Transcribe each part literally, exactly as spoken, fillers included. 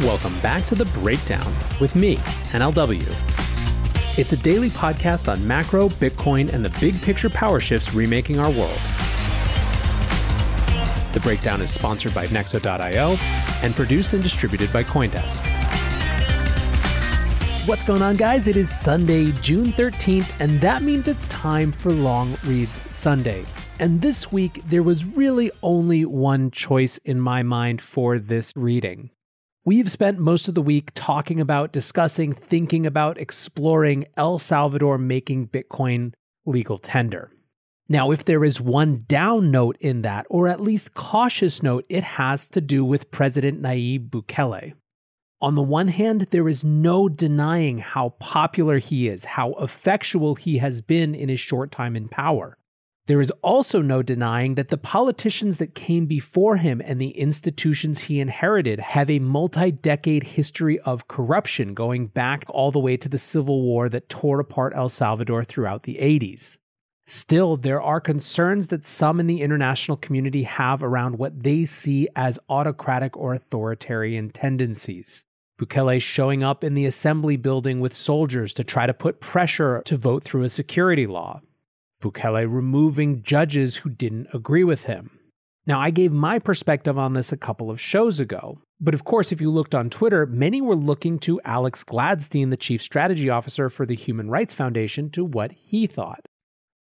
Welcome back to The Breakdown with me, N L W. It's a daily podcast on macro, Bitcoin, and the big picture power shifts remaking our world. The Breakdown is sponsored by Nexo dot io and produced and distributed by CoinDesk. What's going on, guys? It is Sunday, June thirteenth, and that means it's time for Long Reads Sunday. And this week, there was really only one choice in my mind for this reading. We've spent most of the week talking about, discussing, thinking about, exploring El Salvador making Bitcoin legal tender. Now, if there is one down note in that, or at least cautious note, it has to do with President Nayib Bukele. On the one hand, there is no denying how popular he is, how effectual he has been in his short time in power. There is also no denying that the politicians that came before him and the institutions he inherited have a multi-decade history of corruption going back all the way to the civil war that tore apart El Salvador throughout the eighties. Still, there are concerns that some in the international community have around what they see as autocratic or authoritarian tendencies. Bukele showing up in the assembly building with soldiers to try to put pressure to vote through a security law. Bukele removing judges who didn't agree with him. Now, I gave my perspective on this a couple of shows ago, but of course, if you looked on Twitter, many were looking to Alex Gladstein, the chief strategy officer for the Human Rights Foundation, to what he thought.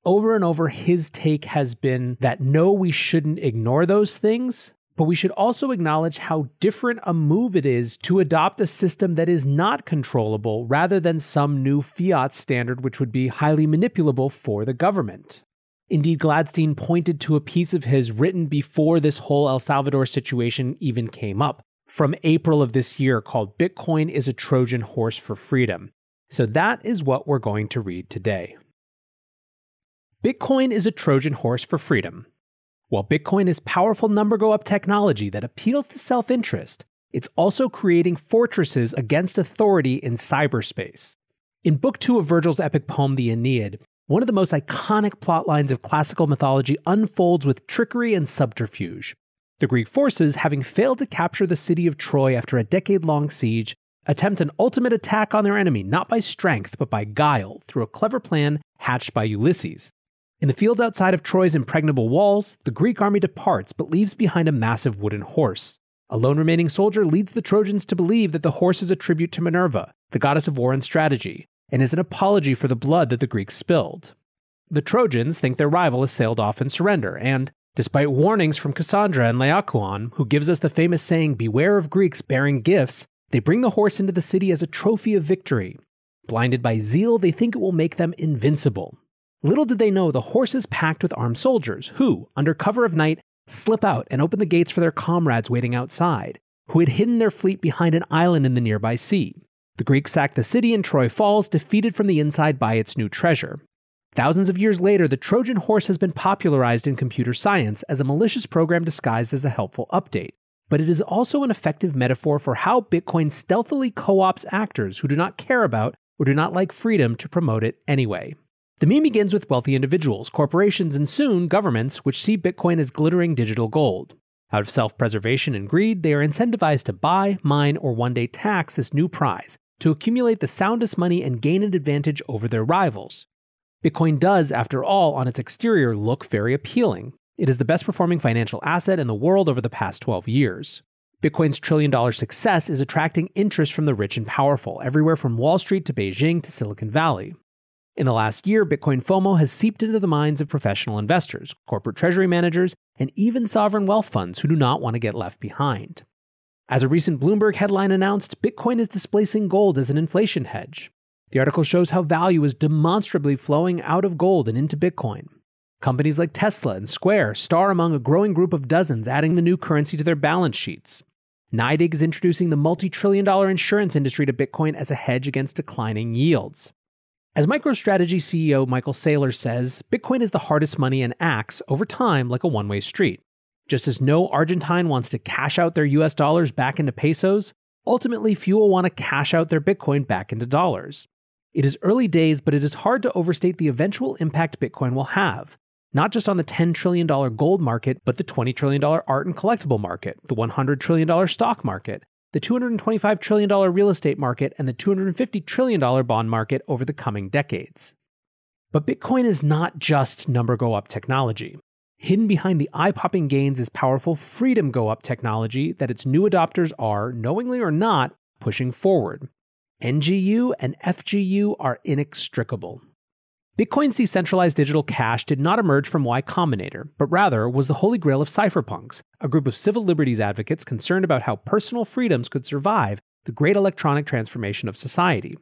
Over and over, his take has been that no, we shouldn't ignore those things, but we should also acknowledge how different a move it is to adopt a system that is not controllable rather than some new fiat standard which would be highly manipulable for the government. Indeed, Gladstein pointed to a piece of his written before this whole El Salvador situation even came up, from April of this year, called Bitcoin is a Trojan Horse for Freedom. So that is what we're going to read today. Bitcoin is a Trojan Horse for Freedom. While Bitcoin is powerful number-go-up technology that appeals to self-interest, it's also creating fortresses against authority in cyberspace. In Book two of Virgil's epic poem The Aeneid, one of the most iconic plotlines of classical mythology unfolds with trickery and subterfuge. The Greek forces, having failed to capture the city of Troy after a decade-long siege, attempt an ultimate attack on their enemy not by strength but by guile through a clever plan hatched by Ulysses. In the fields outside of Troy's impregnable walls, the Greek army departs but leaves behind a massive wooden horse. A lone remaining soldier leads the Trojans to believe that the horse is a tribute to Minerva, the goddess of war and strategy, and is an apology for the blood that the Greeks spilled. The Trojans think their rival has sailed off in surrender, and, despite warnings from Cassandra and Laocoon, who gives us the famous saying, "Beware of Greeks bearing gifts," they bring the horse into the city as a trophy of victory. Blinded by zeal, they think it will make them invincible. Little did they know the horse is packed with armed soldiers who, under cover of night, slip out and open the gates for their comrades waiting outside, who had hidden their fleet behind an island in the nearby sea. The Greeks sack the city and Troy falls, defeated from the inside by its new treasure. Thousands of years later, the Trojan horse has been popularized in computer science as a malicious program disguised as a helpful update, but it is also an effective metaphor for how Bitcoin stealthily co-opts actors who do not care about or do not like freedom to promote it anyway. The meme begins with wealthy individuals, corporations, and soon governments, which see Bitcoin as glittering digital gold. Out of self-preservation and greed, they are incentivized to buy, mine, or one day tax this new prize to accumulate the soundest money and gain an advantage over their rivals. Bitcoin does, after all, on its exterior look very appealing. It is the best performing financial asset in the world over the past twelve years. Bitcoin's trillion-dollar success is attracting interest from the rich and powerful, everywhere from Wall Street to Beijing to Silicon Valley. In the last year, Bitcoin FOMO has seeped into the minds of professional investors, corporate treasury managers, and even sovereign wealth funds who do not want to get left behind. As a recent Bloomberg headline announced, Bitcoin is displacing gold as an inflation hedge. The article shows how value is demonstrably flowing out of gold and into Bitcoin. Companies like Tesla and Square star among a growing group of dozens adding the new currency to their balance sheets. N Y D I G is introducing the multi-trillion dollar insurance industry to Bitcoin as a hedge against declining yields. As MicroStrategy C E O Michael Saylor says, Bitcoin is the hardest money and acts, over time, like a one-way street. Just as no Argentine wants to cash out their U S dollars back into pesos, ultimately few will want to cash out their Bitcoin back into dollars. It is early days, but it is hard to overstate the eventual impact Bitcoin will have, not just on the ten trillion dollars gold market, but the twenty trillion dollars art and collectible market, the one hundred trillion dollars stock market, the two hundred twenty-five trillion dollars real estate market, and the two hundred fifty trillion dollars bond market over the coming decades. But Bitcoin is not just number-go-up technology. Hidden behind the eye-popping gains is powerful freedom-go-up technology that its new adopters are, knowingly or not, pushing forward. N G U and F G U are inextricable. Bitcoin's decentralized digital cash did not emerge from Y Combinator, but rather was the holy grail of cypherpunks, a group of civil liberties advocates concerned about how personal freedoms could survive the great electronic transformation of society.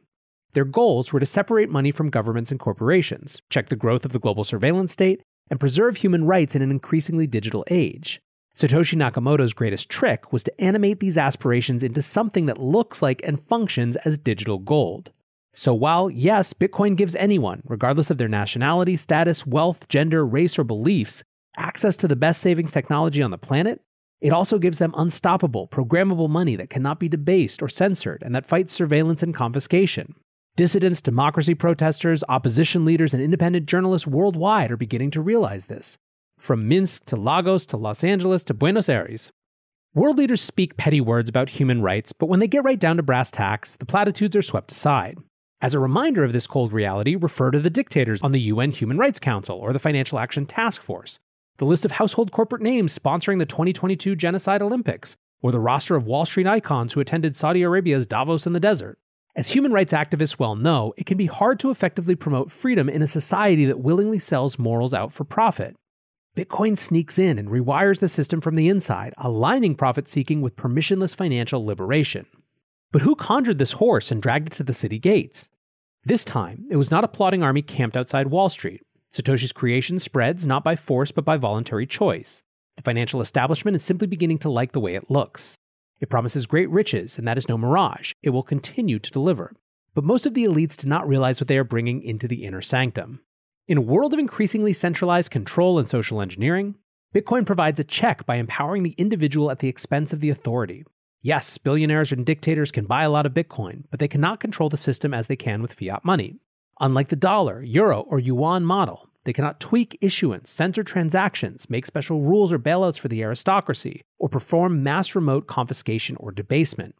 Their goals were to separate money from governments and corporations, check the growth of the global surveillance state, and preserve human rights in an increasingly digital age. Satoshi Nakamoto's greatest trick was to animate these aspirations into something that looks like and functions as digital gold. So while, yes, Bitcoin gives anyone, regardless of their nationality, status, wealth, gender, race, or beliefs, access to the best savings technology on the planet, it also gives them unstoppable, programmable money that cannot be debased or censored and that fights surveillance and confiscation. Dissidents, democracy protesters, opposition leaders, and independent journalists worldwide are beginning to realize this, from Minsk to Lagos to Los Angeles to Buenos Aires. World leaders speak petty words about human rights, but when they get right down to brass tacks, the platitudes are swept aside. As a reminder of this cold reality, refer to the dictators on the U N Human Rights Council or the Financial Action Task Force, the list of household corporate names sponsoring the twenty twenty-two Genocide Olympics, or the roster of Wall Street icons who attended Saudi Arabia's Davos in the desert. As human rights activists well know, it can be hard to effectively promote freedom in a society that willingly sells morals out for profit. Bitcoin sneaks in and rewires the system from the inside, aligning profit-seeking with permissionless financial liberation. But who conjured this horse and dragged it to the city gates? This time, it was not a plotting army camped outside Wall Street. Satoshi's creation spreads not by force but by voluntary choice. The financial establishment is simply beginning to like the way it looks. It promises great riches, and that is no mirage. It will continue to deliver. But most of the elites do not realize what they are bringing into the inner sanctum. In a world of increasingly centralized control and social engineering, Bitcoin provides a check by empowering the individual at the expense of the authority. Yes, billionaires and dictators can buy a lot of Bitcoin, but they cannot control the system as they can with fiat money. Unlike the dollar, euro, or yuan model, they cannot tweak issuance, censor transactions, make special rules or bailouts for the aristocracy, or perform mass remote confiscation or debasement.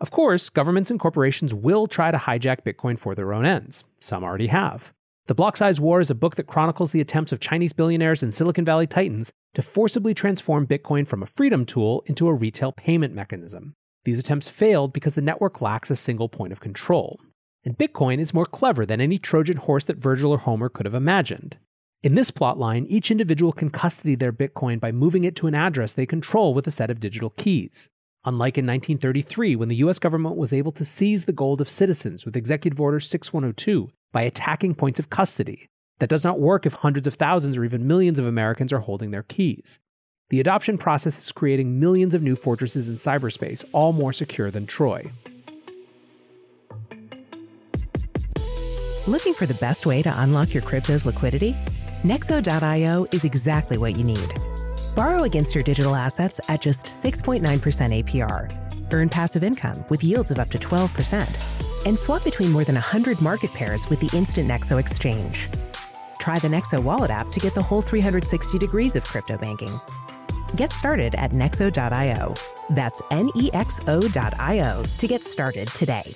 Of course, governments and corporations will try to hijack Bitcoin for their own ends. Some already have. The Block Size War is a book that chronicles the attempts of Chinese billionaires and Silicon Valley titans to forcibly transform Bitcoin from a freedom tool into a retail payment mechanism. These attempts failed because the network lacks a single point of control. And Bitcoin is more clever than any Trojan horse that Virgil or Homer could have imagined. In this plotline, each individual can custody their Bitcoin by moving it to an address they control with a set of digital keys. Unlike in nineteen thirty-three, when the U S government was able to seize the gold of citizens with Executive Order six one zero two, by attacking points of custody. That does not work if hundreds of thousands or even millions of Americans are holding their keys. The adoption process is creating millions of new fortresses in cyberspace, all more secure than Troy. Looking for the best way to unlock your crypto's liquidity? Nexo dot io is exactly what you need. Borrow against your digital assets at just six point nine percent A P R. Earn passive income with yields of up to twelve percent. And swap between more than one hundred market pairs with the Instant Nexo Exchange. Try the Nexo Wallet app to get the whole three hundred sixty degrees of crypto banking. Get started at nexo dot io. That's N E X O dot I O to get started today.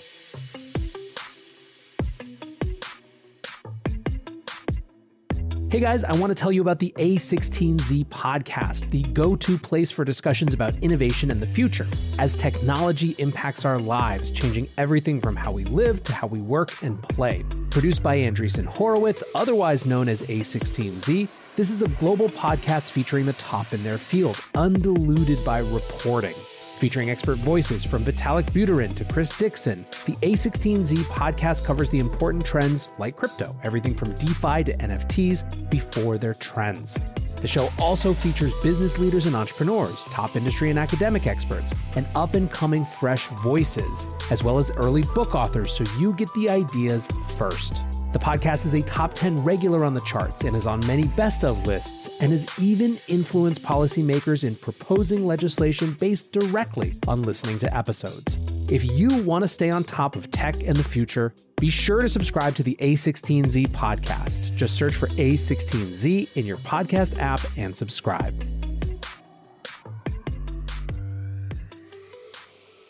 Hey guys, I want to tell you about the A sixteen Z podcast, the go-to place for discussions about innovation and the future, as technology impacts our lives, changing everything from how we live to how we work and play. Produced by Andreessen Horowitz, otherwise known as A sixteen Z, this is a global podcast featuring the top in their field, undiluted by reporting. Featuring expert voices from Vitalik Buterin to Chris Dixon, the A sixteen Z podcast covers the important trends like crypto, everything from DeFi to N F Ts before their trends. The show also features business leaders and entrepreneurs, top industry and academic experts, and up-and-coming fresh voices, as well as early book authors, so you get the ideas first. The podcast is a top ten regular on the charts and is on many best of lists and has even influenced policymakers in proposing legislation based directly on listening to episodes. If you want to stay on top of tech and the future, be sure to subscribe to the A sixteen Z podcast. Just search for A sixteen Z in your podcast app and subscribe.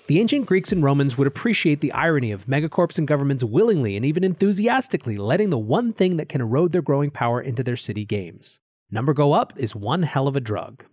The ancient Greeks and Romans would appreciate the irony of megacorps and governments willingly and even enthusiastically letting the one thing that can erode their growing power into their city games. Number go up is one hell of a drug.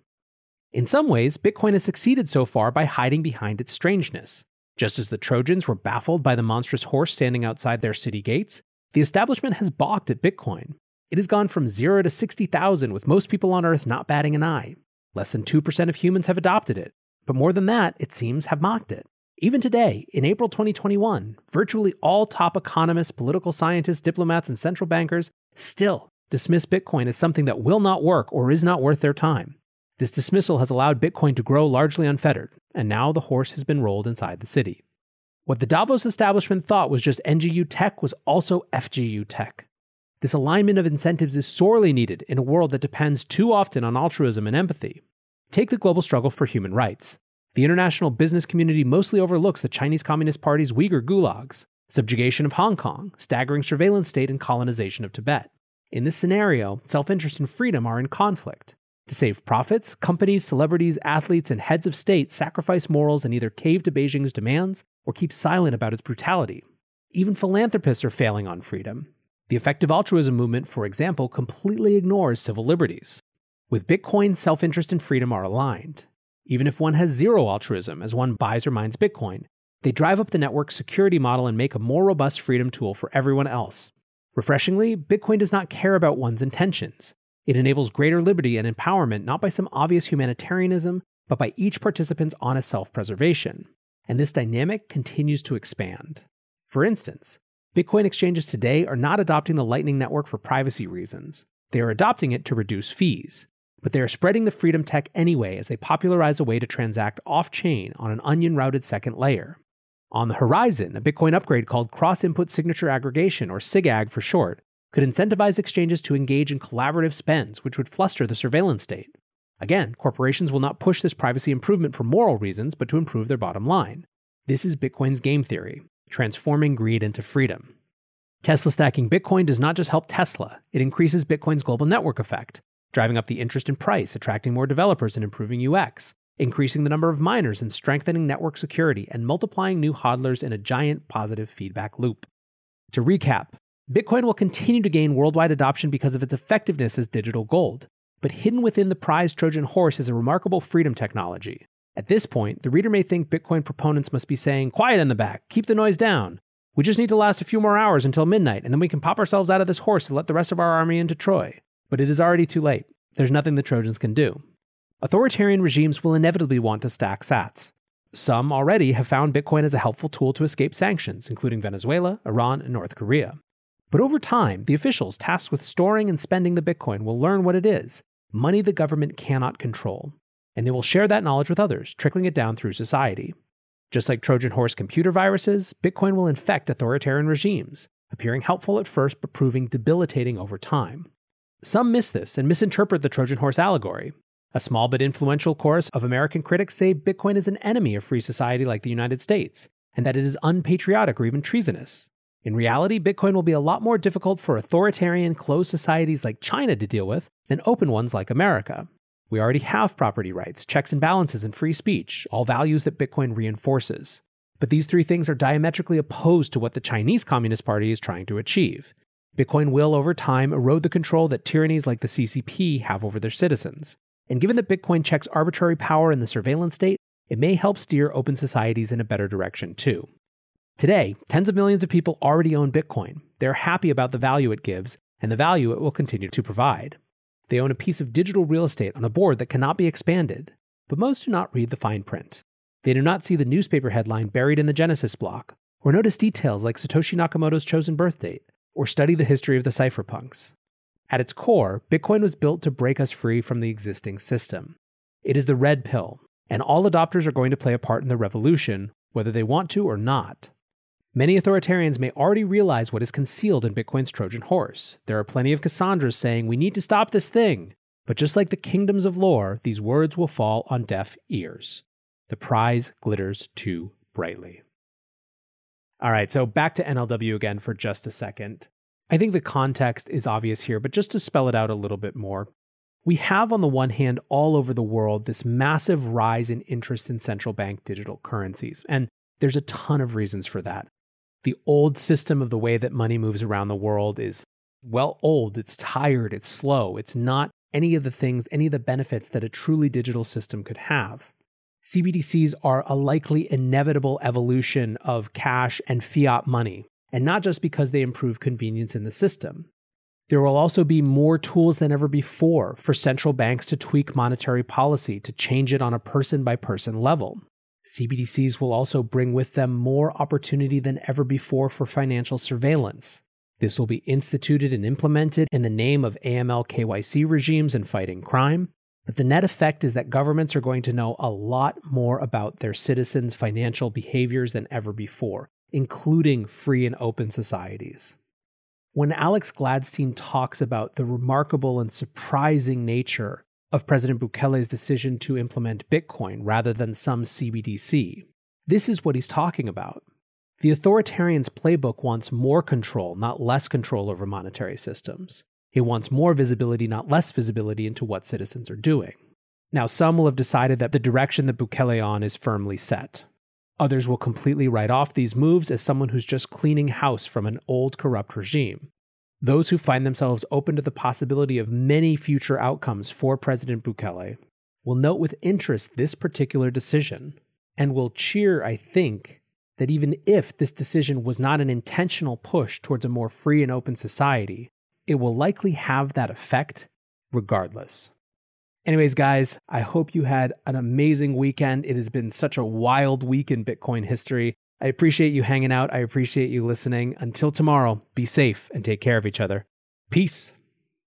In some ways, Bitcoin has succeeded so far by hiding behind its strangeness. Just as the Trojans were baffled by the monstrous horse standing outside their city gates, the establishment has balked at Bitcoin. It has gone from zero to sixty thousand, with most people on Earth not batting an eye. Less than two percent of humans have adopted it. But more than that, it seems, have mocked it. Even today, in April twenty twenty-one, virtually all top economists, political scientists, diplomats, and central bankers still dismiss Bitcoin as something that will not work or is not worth their time. This dismissal has allowed Bitcoin to grow largely unfettered, and now the horse has been rolled inside the city. What the Davos establishment thought was just N G U tech was also F G U tech. This alignment of incentives is sorely needed in a world that depends too often on altruism and empathy. Take the global struggle for human rights. The international business community mostly overlooks the Chinese Communist Party's Uyghur gulags, subjugation of Hong Kong, staggering surveillance state, and colonization of Tibet. In this scenario, self-interest and freedom are in conflict. To save profits, companies, celebrities, athletes, and heads of state sacrifice morals and either cave to Beijing's demands or keep silent about its brutality. Even philanthropists are failing on freedom. The effective altruism movement, for example, completely ignores civil liberties. With Bitcoin, self-interest and freedom are aligned. Even if one has zero altruism, as one buys or mines Bitcoin, they drive up the network's security model and make a more robust freedom tool for everyone else. Refreshingly, Bitcoin does not care about one's intentions. It enables greater liberty and empowerment not by some obvious humanitarianism, but by each participant's honest self-preservation. And this dynamic continues to expand. For instance, Bitcoin exchanges today are not adopting the Lightning Network for privacy reasons. They are adopting it to reduce fees. But they are spreading the freedom tech anyway as they popularize a way to transact off-chain on an onion-routed second layer. On the horizon, a Bitcoin upgrade called Cross-Input Signature Aggregation, or SIGAG for short, could incentivize exchanges to engage in collaborative spends, which would fluster the surveillance state. Again, corporations will not push this privacy improvement for moral reasons, but to improve their bottom line. This is Bitcoin's game theory, transforming greed into freedom. Tesla stacking Bitcoin does not just help Tesla, it increases Bitcoin's global network effect, driving up the interest in price, attracting more developers and improving U X, increasing the number of miners and strengthening network security, and multiplying new hodlers in a giant positive feedback loop. To recap, Bitcoin will continue to gain worldwide adoption because of its effectiveness as digital gold, but hidden within the prized Trojan horse is a remarkable freedom technology. At this point, the reader may think Bitcoin proponents must be saying, "Quiet in the back, keep the noise down. We just need to last a few more hours until midnight, and then we can pop ourselves out of this horse and let the rest of our army into Troy." But it is already too late. There's nothing the Trojans can do. Authoritarian regimes will inevitably want to stack sats. Some already have found Bitcoin as a helpful tool to escape sanctions, including Venezuela, Iran, and North Korea. But over time, the officials tasked with storing and spending the Bitcoin will learn what it is, money the government cannot control. And they will share that knowledge with others, trickling it down through society. Just like Trojan horse computer viruses, Bitcoin will infect authoritarian regimes, appearing helpful at first but proving debilitating over time. Some miss this and misinterpret the Trojan horse allegory. A small but influential chorus of American critics say Bitcoin is an enemy of free society like the United States, and that it is unpatriotic or even treasonous. In reality, Bitcoin will be a lot more difficult for authoritarian, closed societies like China to deal with than open ones like America. We already have property rights, checks and balances, and free speech, all values that Bitcoin reinforces. But these three things are diametrically opposed to what the Chinese Communist Party is trying to achieve. Bitcoin will, over time, erode the control that tyrannies like the C C P have over their citizens. And given that Bitcoin checks arbitrary power in the surveillance state, it may help steer open societies in a better direction, too. Today, tens of millions of people already own Bitcoin. They're happy about the value it gives, and the value it will continue to provide. They own a piece of digital real estate on a board that cannot be expanded, but most do not read the fine print. They do not see the newspaper headline buried in the Genesis block, or notice details like Satoshi Nakamoto's chosen birth date, or study the history of the cypherpunks. At its core, Bitcoin was built to break us free from the existing system. It is the red pill, and all adopters are going to play a part in the revolution, whether they want to or not. Many authoritarians may already realize what is concealed in Bitcoin's Trojan horse. There are plenty of Cassandras saying, we need to stop this thing. But just like the kingdoms of lore, these words will fall on deaf ears. The prize glitters too brightly. All right, so back to N L W again for just a second. I think the context is obvious here, but just to spell it out a little bit more. We have, on the one hand, all over the world, this massive rise in interest in central bank digital currencies. And there's a ton of reasons for that. The old system of the way that money moves around the world is, well, old, it's tired, it's slow, it's not any of the things, any of the benefits that a truly digital system could have. C B D Cs are a likely inevitable evolution of cash and fiat money, and not just because they improve convenience in the system. There will also be more tools than ever before for central banks to tweak monetary policy, to change it on a person-by-person level. C B D Cs will also bring with them more opportunity than ever before for financial surveillance. This will be instituted and implemented in the name of A M L K Y C regimes and fighting crime. But the net effect is that governments are going to know a lot more about their citizens' financial behaviors than ever before, including free and open societies. When Alex Gladstein talks about the remarkable and surprising nature of President Bukele's decision to implement Bitcoin rather than some C B D C, this is what he's talking about. The authoritarian's playbook wants more control, not less control over monetary systems. It wants more visibility, not less visibility into what citizens are doing. Now, some will have decided that the direction that Bukele on is firmly set. Others will completely write off these moves as someone who's just cleaning house from an old corrupt regime. Those who find themselves open to the possibility of many future outcomes for President Bukele will note with interest this particular decision, and will cheer, I think, that even if this decision was not an intentional push towards a more free and open society, it will likely have that effect regardless. Anyways, guys, I hope you had an amazing weekend. It has been such a wild week in Bitcoin history. I appreciate you hanging out. I appreciate you listening. Until tomorrow, be safe and take care of each other. Peace.